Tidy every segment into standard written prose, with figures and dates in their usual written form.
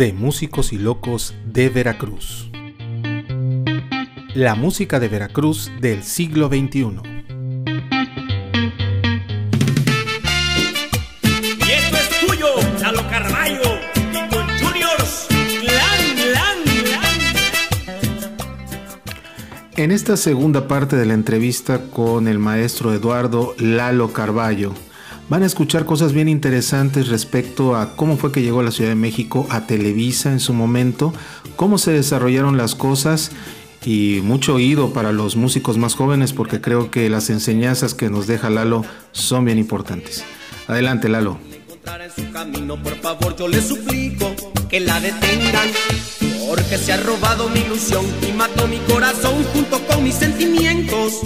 de Músicos y Locos de Veracruz. La música de Veracruz del siglo XXI. En esta segunda parte de la entrevista con el maestro Eduardo Lalo Carballo, van a escuchar cosas bien interesantes respecto a cómo fue que llegó a la Ciudad de México, a Televisa en su momento, cómo se desarrollaron las cosas y mucho oído para los músicos más jóvenes, porque creo que las enseñanzas que nos deja Lalo son bien importantes. Adelante, Lalo. En su camino, por favor, yo le suplico que la detengan, porque se ha robado mi ilusión y mató mi corazón junto con mis sentimientos.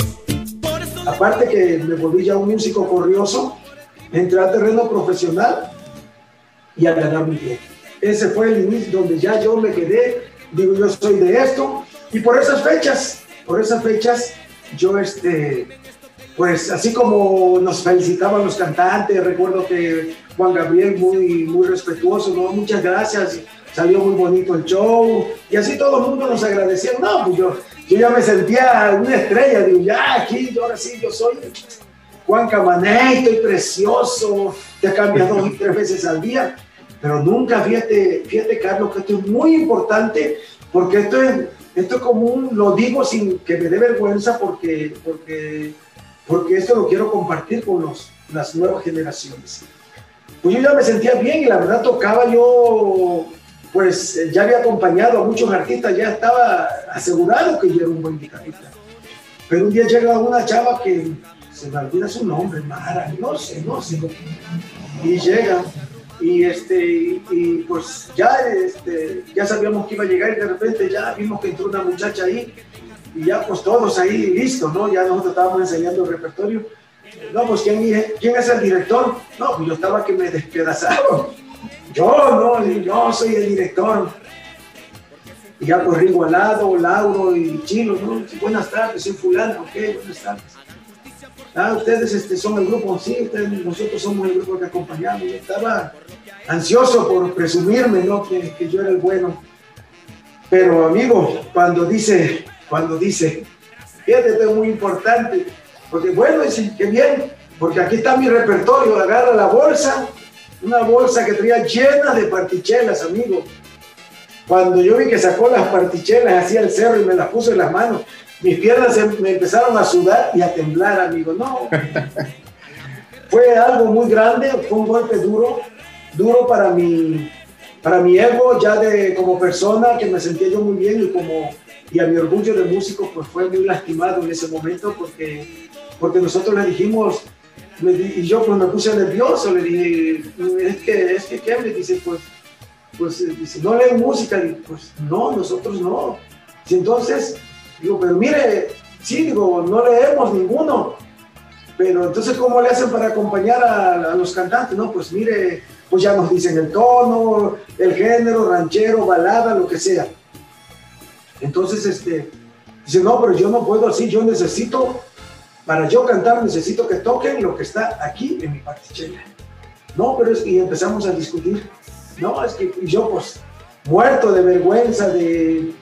Aparte que me volví ya un músico corrioso, entré al terreno profesional y a ganar mi vida. Ese fue el inicio donde ya yo me quedé, digo, yo soy de esto, y por esas fechas yo pues así como nos felicitaban los cantantes, recuerdo que Juan Gabriel muy respetuoso, ¿no? Muchas gracias, salió muy bonito el show, y así todo el mundo nos agradecía. No, pues yo ya me sentía una estrella, digo, ya aquí, yo ahora sí, yo soy Juan Cabané, estoy precioso, te cambias 2 y 3 veces al día, pero nunca, fíjate Carlos, que esto es muy importante, porque esto es común, lo digo sin que me dé vergüenza, porque esto lo quiero compartir con las nuevas generaciones. Pues yo ya me sentía bien y la verdad tocaba yo, pues ya había acompañado a muchos artistas, ya estaba asegurado que yo era un buen guitarrista. Pero un día llega una chava que se me olvida su nombre, Mara, no sé. Y llega y pues ya sabíamos que iba a llegar y de repente ya vimos que entró una muchacha ahí. Y ya pues todos ahí listos, ¿no? Ya nosotros estábamos enseñando el repertorio. No, pues ¿quién es el director? No, pues yo estaba que me despedazaba. Yo soy el director. Y ya pues Rigo Alado, Lauro y Chilo, ¿no? Buenas tardes, soy fulano, ok, buenas tardes. Ah, ustedes son el grupo, sí, nosotros somos el grupo que acompañamos. Yo estaba ansioso por presumirme, ¿no? Que yo era el bueno. Pero amigo, cuando dice, fíjate, esto es muy importante, porque bueno, dice, qué bien, porque aquí está mi repertorio, agarra la bolsa, una bolsa que tenía llena de partichelas, amigo. Cuando yo vi que sacó las partichelas hacia el cerro y me las puso en las manos, mis piernas me empezaron a sudar y a temblar, amigo, no. Fue algo muy grande, fue un golpe duro para mi ego, ya como persona, que me sentía yo muy bien y a mi orgullo de músico, pues fue muy lastimado en ese momento porque nosotros le dijimos, y yo pues me puse nervioso, le dije, es que ¿qué? Le dice, pues dice, no leen música, y pues no, nosotros no. Y entonces, digo, pero mire, sí, digo, no leemos ninguno, pero entonces ¿cómo le hacen para acompañar a los cantantes? No, pues mire, pues ya nos dicen el tono, el género, ranchero, balada, lo que sea. Entonces, dice, no, pero yo no puedo así, yo necesito, para yo cantar, necesito que toquen lo que está aquí en mi partichela. No, pero y empezamos a discutir. No, es que yo, pues, muerto de vergüenza, de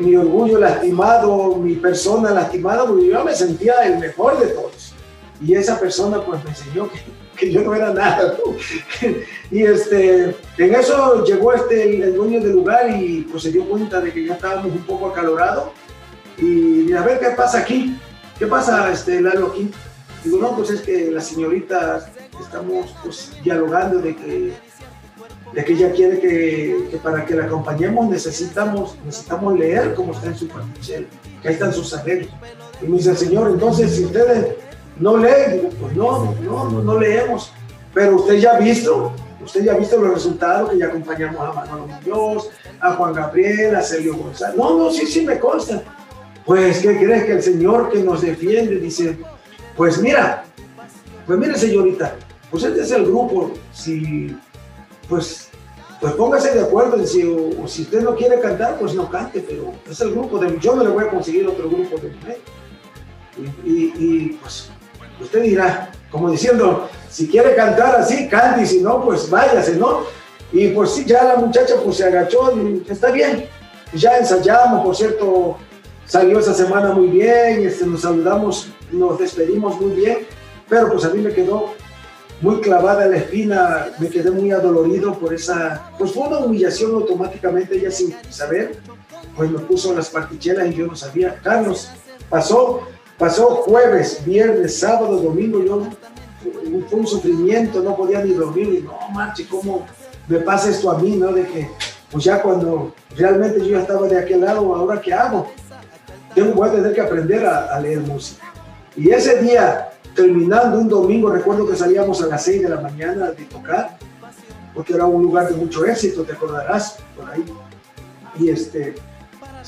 mi orgullo lastimado, mi persona lastimada, porque yo me sentía el mejor de todos. Y esa persona, pues, me enseñó que yo no era nada, ¿no? Y en eso llegó el dueño del lugar y pues se dio cuenta de que ya estábamos un poco acalorados y a ver qué pasa aquí, qué pasa Lalo aquí. Digo, no, pues es que las señoritas estamos pues dialogando de que ella quiere que para que la acompañemos necesitamos leer cómo está en su partichel, que ahí están sus arreglos. Y me dice el señor, entonces si ustedes no leen, digo, pues no leemos, pero usted ya ha visto los resultados, que ya acompañamos a Manuel Montiós, a Juan Gabriel, a Sergio González. No, sí, me consta. Pues, ¿qué crees? Que el señor que nos defiende dice, pues mire señorita, pues este es el grupo, si, pues póngase de acuerdo, en si, o si usted no quiere cantar, pues no cante, pero es el grupo, yo no le voy a conseguir otro grupo de mujeres. Y pues, usted dirá, como diciendo, si quiere cantar así, cante, y si no, pues váyase, ¿no? Y pues sí, ya la muchacha pues se agachó y está bien. Ya ensayamos, por cierto, salió esa semana muy bien, nos saludamos, nos despedimos muy bien, pero pues a mí me quedó muy clavada la espina, me quedé muy adolorido por esa, pues fue una humillación automáticamente, ella sin saber, pues me puso las partichelas y yo no sabía. Carlos, pasó jueves, viernes, sábado, domingo, yo fue un sufrimiento, no podía ni dormir, y no, manche, ¿cómo me pasa esto a mí, no? De que, pues ya cuando realmente yo ya estaba de aquel lado, ¿ahora qué hago? Voy a tener que aprender a leer música. Y ese día, terminando un domingo, recuerdo que salíamos a las 6 de la mañana de tocar, porque era un lugar de mucho éxito, te acordarás, por ahí. Y 6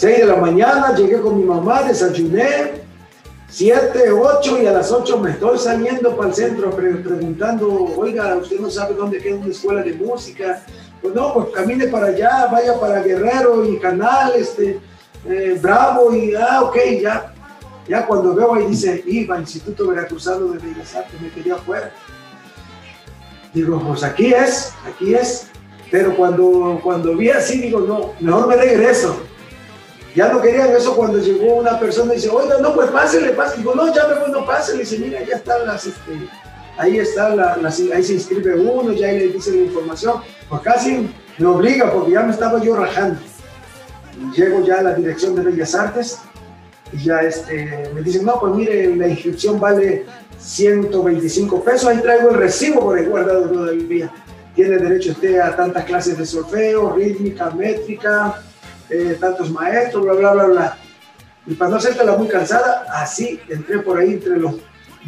de la mañana, llegué con mi mamá, desayuné, 7, 8, y a las 8 me estoy saliendo para el centro preguntando, oiga, ¿usted no sabe dónde queda una escuela de música? Pues no, pues camine para allá, vaya para Guerrero y Canal, Bravo, y ok, ya cuando veo ahí dice IVA, Instituto Veracruzano de Bellas Artes, me quedé afuera. Digo, pues aquí es, pero cuando vi así, digo, no, mejor me regreso. Ya no querían eso. Cuando llegó una persona y dice, oiga, no, pues pásele, digo, no, ya me voy, no, pásele, dice, mira, ya están las, ahí está, ahí se inscribe uno, ya ahí le dicen la información, pues casi me obliga, porque ya me estaba yo rajando. Llego ya a la dirección de Bellas Artes y ya me dicen, no, pues mire, la inscripción vale 125 pesos, ahí traigo el recibo por ahí guardado todavía. Tiene derecho usted a tantas clases de solfeo, rítmica, métrica, tantos maestros, bla, bla, bla, bla. Y para no hacértela muy cansada, así entré por ahí entre los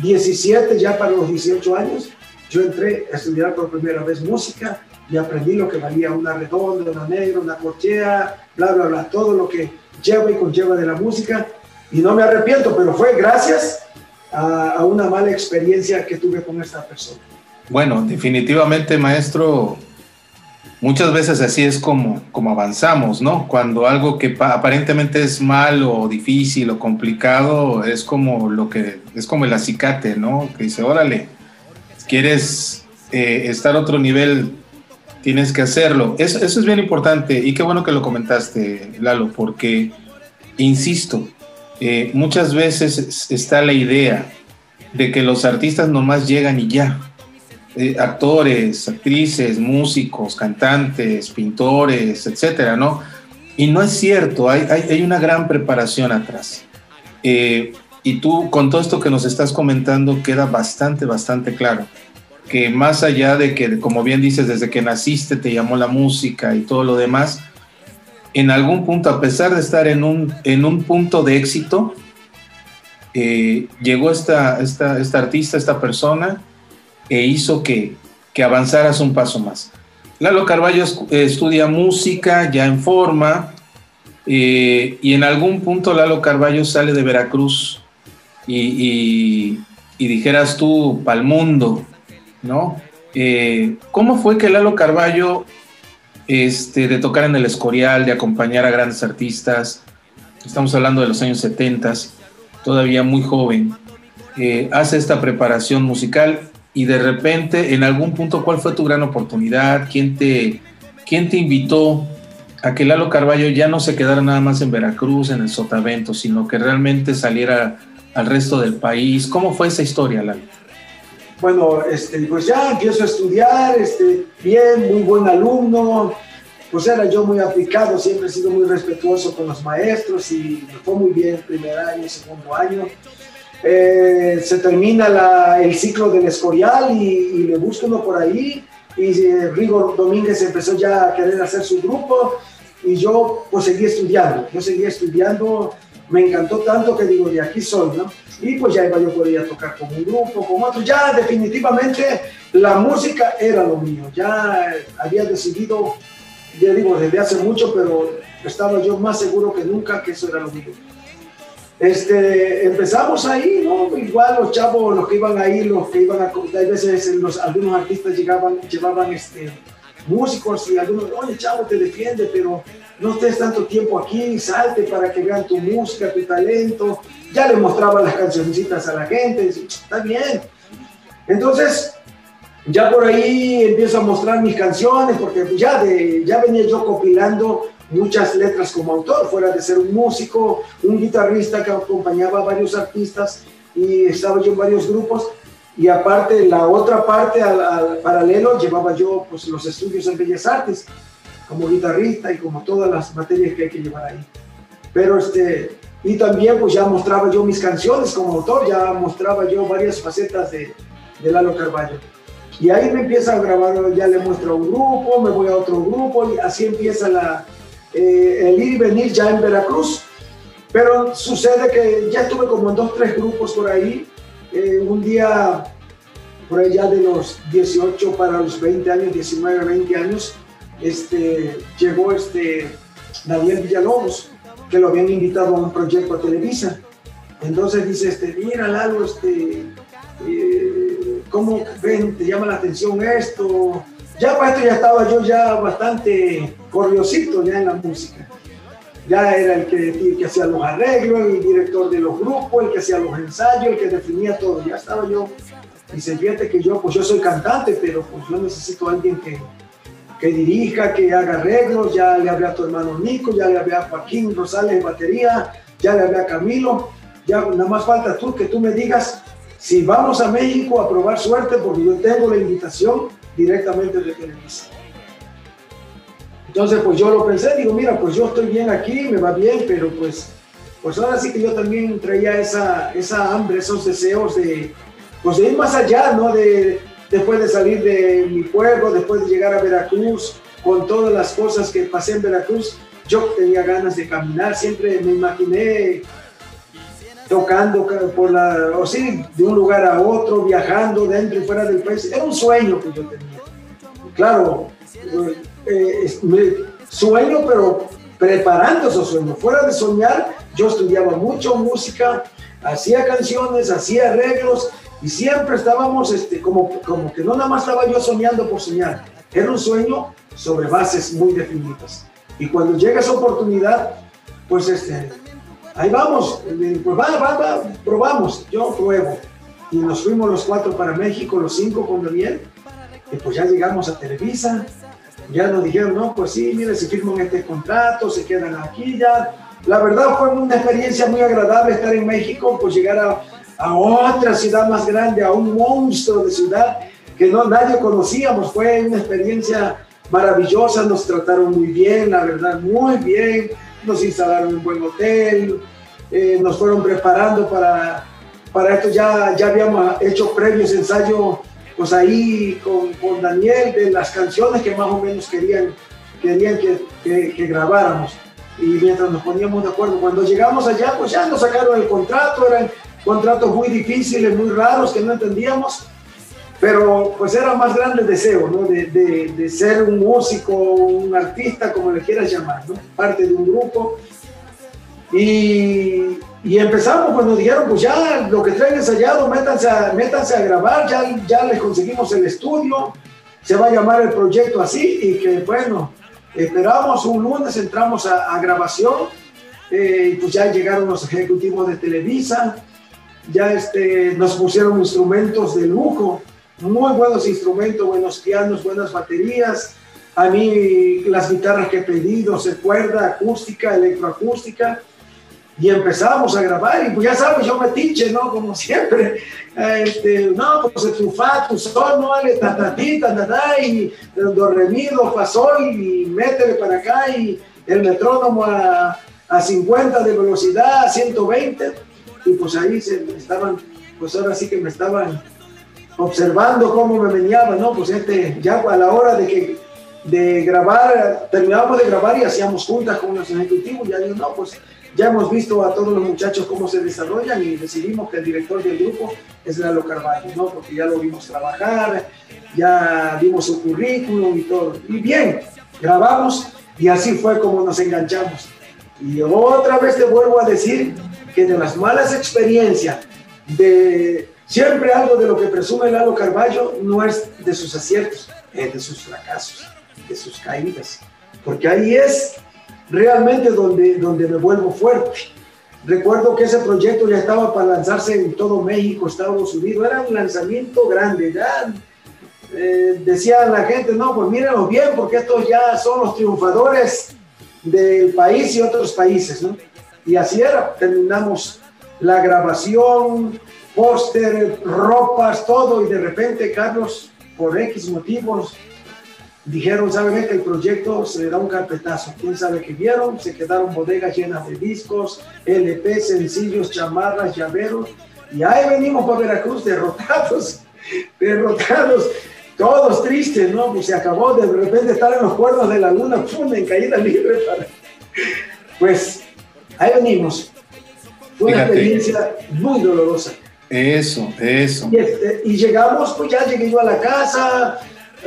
17, ya para los 18 años, yo entré a estudiar por primera vez música. Y aprendí lo que valía una redonda, una negra, una corchea, bla, bla, bla, todo lo que lleva y conlleva de la música. Y no me arrepiento, pero fue gracias a una mala experiencia que tuve con esta persona. Bueno, definitivamente, maestro, muchas veces así es como avanzamos, ¿no? Cuando algo que aparentemente es malo o difícil o complicado es como el acicate, ¿no? Que dice, órale, quieres estar a otro nivel, tienes que hacerlo. Eso es bien importante y qué bueno que lo comentaste, Lalo, porque, insisto, muchas veces está la idea de que los artistas nomás llegan y ya. Actores, actrices, músicos, cantantes, pintores, etcétera, ¿no? Y no es cierto, hay una gran preparación atrás. Y tú, con todo esto que nos estás comentando, queda bastante, bastante claro que más allá de que, como bien dices, desde que naciste te llamó la música y todo lo demás, en algún punto, a pesar de estar en un punto de éxito, llegó esta artista, esta persona, e hizo que avanzaras un paso más. Lalo Carballo estudia música ya en forma, y en algún punto Lalo Carballo sale de Veracruz y dijeras tú, pa'l mundo, ¿no? ¿Cómo fue que Lalo Carballo, de tocar en el Escorial, de acompañar a grandes artistas, estamos hablando de los años 70, todavía muy joven, hace esta preparación musical y de repente, en algún punto, cuál fue tu gran oportunidad? ¿Quién te invitó a que Lalo Carballo ya no se quedara nada más en Veracruz, en el Sotavento, sino que realmente saliera al resto del país? ¿Cómo fue esa historia, Lalo? Bueno, pues ya empiezo a estudiar, bien, muy buen alumno, pues era yo muy aplicado, siempre he sido muy respetuoso con los maestros y me fue muy bien el primer año, segundo año. Se termina el ciclo del Escorial y le busco uno por ahí y Rigo Domínguez empezó ya a querer hacer su grupo y yo pues seguía estudiando, me encantó tanto que digo, de aquí soy, ¿no? Y pues ya iba yo por ahí a tocar con un grupo, con otro. Ya definitivamente la música era lo mío. Ya había decidido, ya digo, desde hace mucho, pero estaba yo más seguro que nunca que eso era lo mío. Empezamos ahí, ¿no? Igual los chavos, los que iban ahí, a veces algunos artistas llevaban músicos y algunos, oye, chavo, te defiende, pero no estés tanto tiempo aquí, salte para que vean tu música, tu talento. Ya le mostraba las cancioncitas a la gente, está bien. Entonces, Ya por ahí empiezo a mostrar mis canciones, porque ya venía yo compilando muchas letras como autor, fuera de ser un músico, un guitarrista que acompañaba a varios artistas y estaba yo en varios grupos. Y aparte, la otra parte, al paralelo, llevaba yo pues, los estudios en Bellas Artes, como guitarrista y como todas las materias que hay que llevar ahí. Pero y también pues ya mostraba yo mis canciones como autor, ya mostraba yo varias facetas de Lalo Carballo. Y ahí me empieza a grabar, ya le muestro a un grupo, me voy a otro grupo, y así empieza el ir y venir ya en Veracruz. Pero sucede que ya estuve como en 2 o 3 grupos por ahí. Un día, por allá de los 18 para los 20 años, 19, 20 años, llegó Daniel Villalobos, que lo habían invitado a un proyecto a Televisa. Entonces dice, mira Lalo, ¿cómo ven? ¿Te llama la atención esto? Ya para esto ya estaba yo ya bastante curiosito ya en la música. Ya era el que hacía los arreglos, el director de los grupos, el que hacía los ensayos, el que definía todo. Ya estaba yo. Dice, fíjate que yo, pues yo soy cantante, pero pues yo necesito a alguien que dirija, que haga arreglos. Ya le hablé a tu hermano Nico, ya le hablé a Joaquín Rosales en batería, ya le hablé a Camilo. Ya nada más falta tú, que tú me digas si vamos a México a probar suerte, porque yo tengo la invitación directamente de Televisa. Entonces, pues yo lo pensé, digo, mira, pues yo estoy bien aquí, me va bien, pero pues ahora sí que yo también traía esa hambre, esos deseos de ir más allá, ¿no? Después de salir de mi pueblo, después de llegar a Veracruz, con todas las cosas que pasé en Veracruz, yo tenía ganas de caminar, siempre me imaginé tocando de un lugar a otro, viajando dentro y fuera del país. Era un sueño que yo tenía. Claro, sueño, pero preparando esos sueños. Fuera de soñar, yo estudiaba mucho música, hacía canciones, hacía arreglos y siempre estábamos como que no nada más estaba yo soñando por soñar. Era un sueño sobre bases muy definidas. Y cuando llega esa oportunidad, pues ahí vamos, pues va, probamos, yo pruebo. Y nos fuimos los 4 para México, los 5 con Daniel, y pues ya llegamos a Televisa. Ya nos dijeron, no, pues sí, mire, se firman este contrato, se quedan aquí ya. La verdad fue una experiencia muy agradable estar en México, pues llegar a otra ciudad más grande, a un monstruo de ciudad que nadie conocíamos. Fue una experiencia maravillosa, nos trataron muy bien, la verdad, muy bien. Nos instalaron en un buen hotel, nos fueron preparando para esto. Ya habíamos hecho previos ensayos, pues ahí con Daniel, de las canciones que más o menos querían que grabáramos. Y mientras nos poníamos de acuerdo, cuando llegamos allá, pues ya nos sacaron el contrato. Eran contratos muy difíciles, muy raros, que no entendíamos, pero pues era más grande el deseo, ¿no? de ser un músico, un artista, como le quieras llamar, ¿no? Parte de un grupo. Y empezamos, pues nos dijeron, pues ya lo que traen ensayado, métanse a grabar, ya les conseguimos el estudio, se va a llamar el proyecto así. Y que bueno, esperamos un lunes, entramos a grabación, y pues ya llegaron los ejecutivos de Televisa, ya nos pusieron instrumentos de lujo, muy buenos instrumentos, buenos pianos, buenas baterías. A mí las guitarras que he pedido, cuerda, acústica, electroacústica. Y empezamos a grabar, y pues ya sabes, yo metiche, ¿no? Como siempre. No, pues tu fa, tu sol, no vale, y do re mi, do fa sol, y métele para acá, y el metrónomo a 50 de velocidad, a 120. Y pues ahí pues ahora sí que me estaban observando cómo me meneaban, ¿no? Pues ya a la hora de grabar, terminábamos de grabar y hacíamos juntas con los ejecutivos. Ya digo, no, pues ya hemos visto a todos los muchachos cómo se desarrollan, y decidimos que el director del grupo es Lalo Carballo, ¿no? Porque ya lo vimos trabajar, ya vimos su currículum y todo. Y bien, grabamos, y así fue como nos enganchamos. Y otra vez te vuelvo a decir que de las malas experiencias, siempre algo de lo que presume Lalo Carballo no es de sus aciertos, es de sus fracasos, de sus caídas. Porque ahí es realmente donde me vuelvo fuerte. Recuerdo que ese proyecto ya estaba para lanzarse en todo México, Estados Unidos. Era un lanzamiento grande, ya decía la gente, no, pues mírenlos bien, porque estos ya son los triunfadores del país y otros países, ¿no? Y así era, terminamos la grabación, póster, ropas, todo, y de repente Carlos, por X motivos, dijeron, ¿saben qué? El proyecto se da un carpetazo. ¿Quién sabe qué vieron? Se quedaron bodegas llenas de discos, LP, sencillos, chamarras, llaveros. Y ahí venimos para Veracruz derrotados, derrotados, todos tristes, ¿no? Pues se acabó de repente estar en los cuernos de la luna, ¡pum!, en caída libre. Pues ahí venimos. Fue una experiencia muy dolorosa. Eso, eso. Y llegamos, pues ya llegué yo a la casa.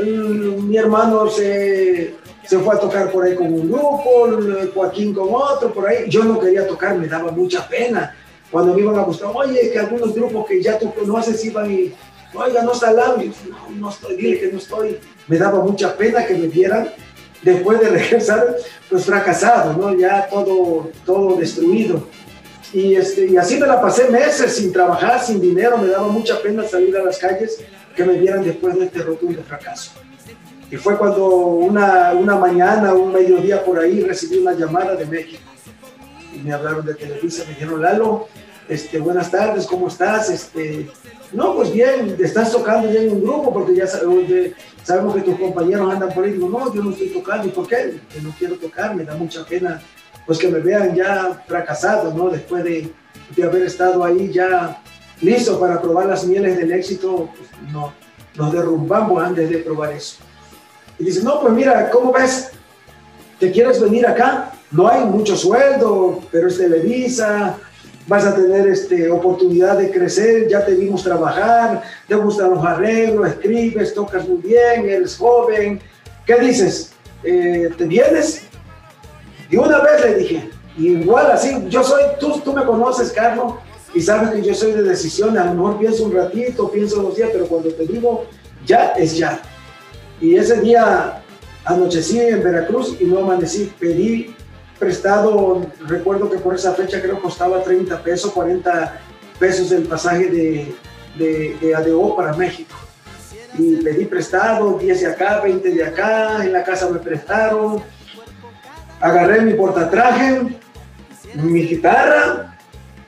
Mi hermano se fue a tocar por ahí con un grupo, Joaquín con otro, por ahí. Yo no quería tocar, me daba mucha pena. Cuando me iban a buscar, oye, que algunos grupos que ya tú conoces iban y, oiga, no está Lauro. No, no estoy, dile que no estoy. Me daba mucha pena que me vieran después de regresar, pues fracasado, ¿no? Ya todo destruido. Y así me la pasé meses sin trabajar, sin dinero. Me daba mucha pena salir a las calles, que me vieran después de este rotundo fracaso. Y fue cuando una mañana, un mediodía por ahí, recibí una llamada de México. Y me hablaron de Televisa, me dijeron, Lalo, buenas tardes, ¿cómo estás? No, pues bien, estás tocando ya en un grupo, porque ya sabemos que tus compañeros andan por ahí. Digo, no, yo no estoy tocando. ¿Y por qué? Que no quiero tocar, me da mucha pena, pues que me vean ya fracasado, ¿no? Después de haber estado ahí ya listo para probar las mieles del éxito, pues no, nos derrumbamos antes de probar eso. Y dice, no, pues mira, ¿cómo ves? ¿Te quieres venir acá? No hay mucho sueldo, pero es Televisa, vas a tener oportunidad de crecer, ya te vimos trabajar, te gustan los arreglos, escribes, tocas muy bien, eres joven. ¿Qué dices? ¿Te vienes? Y una vez le dije, igual así, yo soy, tú me conoces, Carlos, y sabes que yo soy de decisión, a lo mejor pienso un ratito, pienso 2 días, pero cuando te digo, ya es ya. Y ese día anochecí en Veracruz y no amanecí, pedí prestado, recuerdo que por esa fecha creo costaba 30 pesos, 40 pesos el pasaje de ADO para México. Y pedí prestado, 10 de acá, 20 de acá, en la casa me prestaron, agarré mi portatraje, mi guitarra,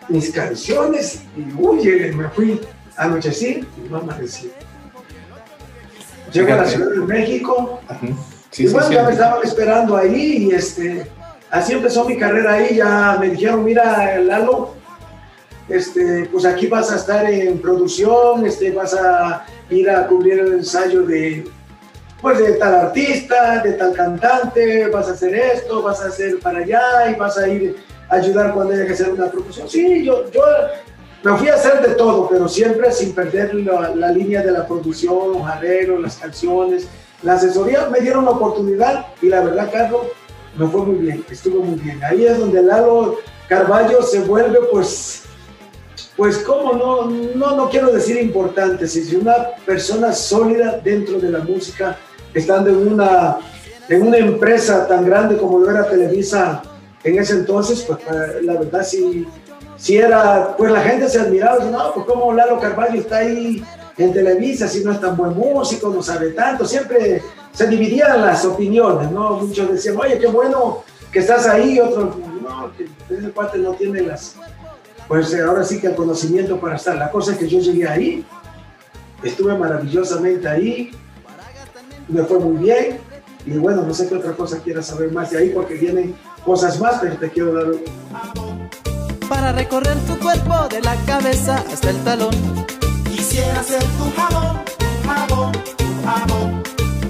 mis canciones, y huye, me fui, anochecí y no amanecí. Llego a la Ciudad de México, sí, y bueno, sí, ya sí. Me estaban esperando ahí, y así empezó mi carrera ahí. Ya me dijeron, mira, Lalo, pues aquí vas a estar en producción, vas a ir a cubrir el ensayo de tal artista, de tal cantante, vas a hacer esto, vas a hacer para allá, y vas a ir ayudar cuando haya que hacer una producción. Sí, yo me fui a hacer de todo, pero siempre sin perder la línea de la producción, los arreglos, las canciones, la asesoría. Me dieron la oportunidad y la verdad, Carlos, me fue muy bien, estuvo muy bien. Ahí es donde Lalo Carballo se vuelve, pues como no quiero decir importante, si una persona sólida dentro de la música, estando en una empresa tan grande como lo era Televisa. En ese entonces, pues la verdad sí era, pues la gente se admiraba, decía, no, pues cómo Lalo Carballo está ahí en Televisa, si no es tan buen músico, no sabe tanto. Siempre se dividían las opiniones, ¿no? Muchos decían, oye, qué bueno que estás ahí, otros, no, que ese cuate no tiene pues ahora sí que el conocimiento para estar. La cosa es que yo llegué ahí, estuve maravillosamente ahí, me fue muy bien, y bueno, no sé qué otra cosa quieras saber más de ahí, porque vienen cosas más, pero te quiero dar para recorrer tu cuerpo de la cabeza hasta el talón. Quisiera ser tu jabón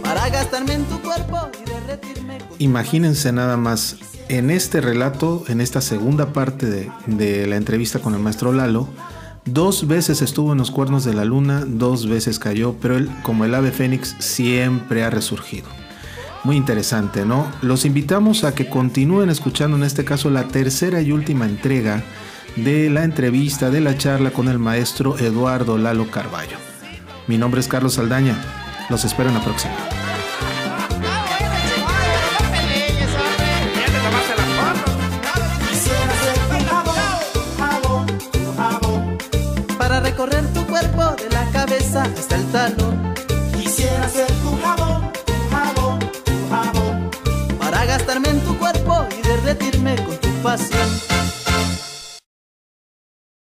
para gastarme en tu cuerpo y derretirme. Imagínense nada más, en este relato, en esta segunda parte de la entrevista con el maestro Lalo, 2 veces estuvo en los cuernos de la luna, 2 veces cayó, pero él, como el ave fénix, siempre ha resurgido. Muy interesante, ¿no? Los invitamos a que continúen escuchando, en este caso, la 3ª y última entrega de la entrevista, de la charla con el maestro Eduardo Lalo Carballo. Mi nombre es Carlos Saldaña. Los espero en la próxima. Para recorrer tu cuerpo de la cabeza hasta el talón. Quisiera acostarme en tu cuerpo y derretirme con tu pasión.